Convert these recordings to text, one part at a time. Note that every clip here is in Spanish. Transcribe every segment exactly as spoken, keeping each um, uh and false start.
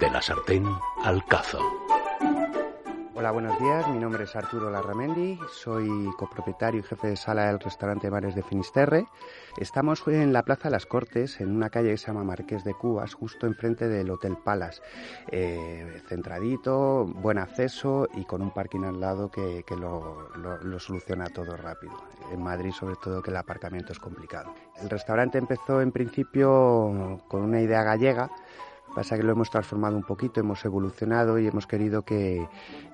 De la sartén al cazo. Hola, buenos días. Mi nombre es Arturo Larramendi. Soy copropietario y jefe de sala del restaurante Mares de Finisterre. Estamos en la Plaza de las Cortes, en una calle que se llama Marqués de Cubas, justo enfrente del Hotel Palace. Eh, centradito, buen acceso y con un parking al lado que, que lo, lo, lo soluciona todo rápido. En Madrid, sobre todo, que el aparcamiento es complicado. El restaurante empezó, en principio, con una idea gallega. Pasa que lo hemos transformado un poquito, hemos evolucionado y hemos querido que,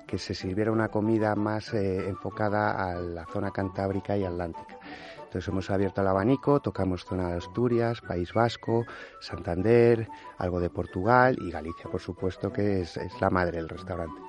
que se sirviera una comida más eh, enfocada a la zona cantábrica y atlántica. Entonces hemos abierto el abanico, tocamos zona de Asturias, País Vasco, Santander, algo de Portugal y Galicia, por supuesto, que es, es la madre del restaurante.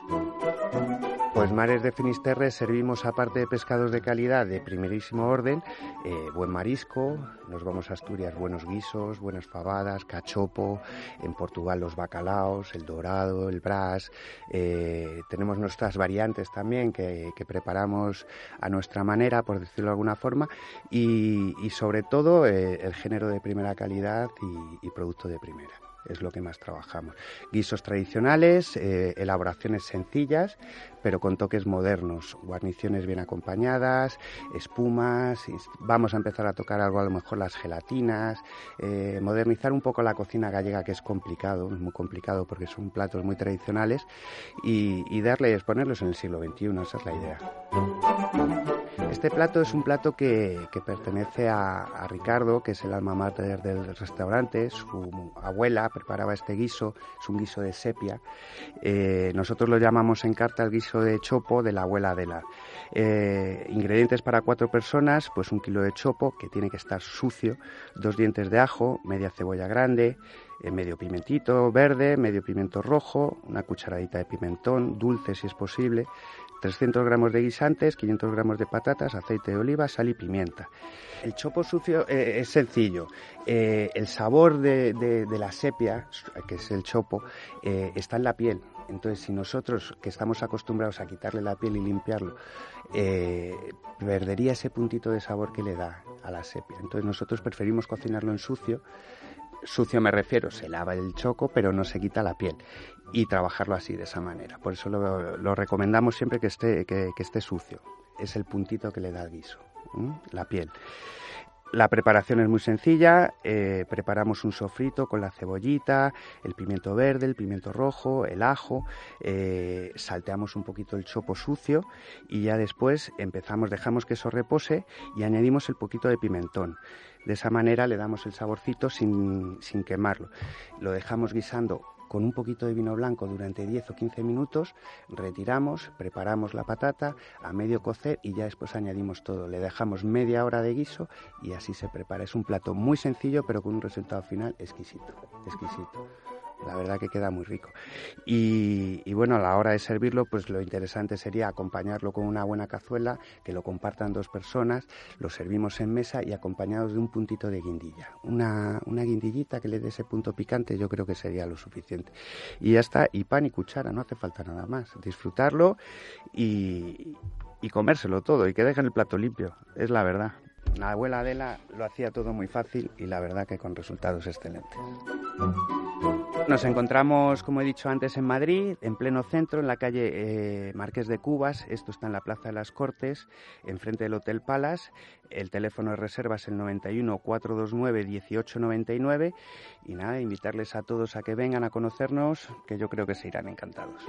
Pues Mares de Finisterre servimos, aparte de pescados de calidad de primerísimo orden, eh, buen marisco, nos vamos a Asturias, buenos guisos, buenas fabadas, cachopo, en Portugal los bacalaos, el dorado, el brás. Eh, tenemos nuestras variantes también que, que preparamos a nuestra manera, por decirlo de alguna forma, y, y sobre todo eh, el género de primera calidad y, y producto de primera. Es lo que más trabajamos. Guisos tradicionales, eh, elaboraciones sencillas, pero con toques modernos, guarniciones bien acompañadas, espumas. Vamos a empezar a tocar algo, a lo mejor las gelatinas, eh, modernizar un poco la cocina gallega, que es complicado, es muy complicado porque son platos muy tradicionales, y, y darles, ponerlos en el siglo veintiuno, esa es la idea. Este plato es un plato que, que pertenece a, a Ricardo, que es el alma mater del restaurante. Su abuela preparaba este guiso, es un guiso de sepia. Eh, nosotros lo llamamos en carta el guiso de chopo de la abuela Adela. Eh, ingredientes para cuatro personas, pues un kilo de chopo, que tiene que estar sucio, dos dientes de ajo, media cebolla grande, medio pimentito verde, medio pimiento rojo, una cucharadita de pimentón, dulce si es posible, trescientos gramos de guisantes, quinientos gramos de patatas, aceite de oliva, sal y pimienta. El chopo sucio eh, es sencillo. Eh, el sabor de, de, de la sepia, que es el chopo, eh, está en la piel. Entonces, si nosotros, que estamos acostumbrados a quitarle la piel y limpiarlo, eh, perdería ese puntito de sabor que le da a la sepia. Entonces, nosotros preferimos cocinarlo en sucio. Sucio me refiero, se lava el choco, pero no se quita la piel, y trabajarlo así, de esa manera. Por eso lo, lo recomendamos siempre que esté, que, que esté sucio. Es el puntito que le da al guiso, ¿eh? La piel. La preparación es muy sencilla. Eh, preparamos un sofrito con la cebollita, el pimiento verde, el pimiento rojo, el ajo. Eh, salteamos un poquito el chopo sucio y ya después empezamos, dejamos que eso repose y añadimos el poquito de pimentón. De esa manera le damos el saborcito sin, sin quemarlo. Lo dejamos guisando con un poquito de vino blanco durante diez o quince minutos, retiramos, preparamos la patata a medio cocer y ya después añadimos todo. Le dejamos media hora de guiso y así se prepara. Es un plato muy sencillo, pero con un resultado final exquisito, exquisito. La verdad que queda muy rico. Y, y bueno, a la hora de servirlo, pues lo interesante sería acompañarlo con una buena cazuela, que lo compartan dos personas, lo servimos en mesa y acompañados de un puntito de guindilla. Una, una guindillita que le dé ese punto picante, yo creo que sería lo suficiente. Y ya está, y pan y cuchara, no hace falta nada más. Disfrutarlo y, y comérselo todo, y que dejen el plato limpio, es la verdad. La abuela Adela lo hacía todo muy fácil y la verdad que con resultados excelentes. Nos encontramos, como he dicho antes, en Madrid, en pleno centro, en la calle eh, Marqués de Cubas. Esto está en la Plaza de las Cortes, enfrente del Hotel Palace. El teléfono de reserva es el noventa y uno, cuatrocientos veintinueve, dieciocho noventa y nueve. Y nada, invitarles a todos a que vengan a conocernos, que yo creo que se irán encantados.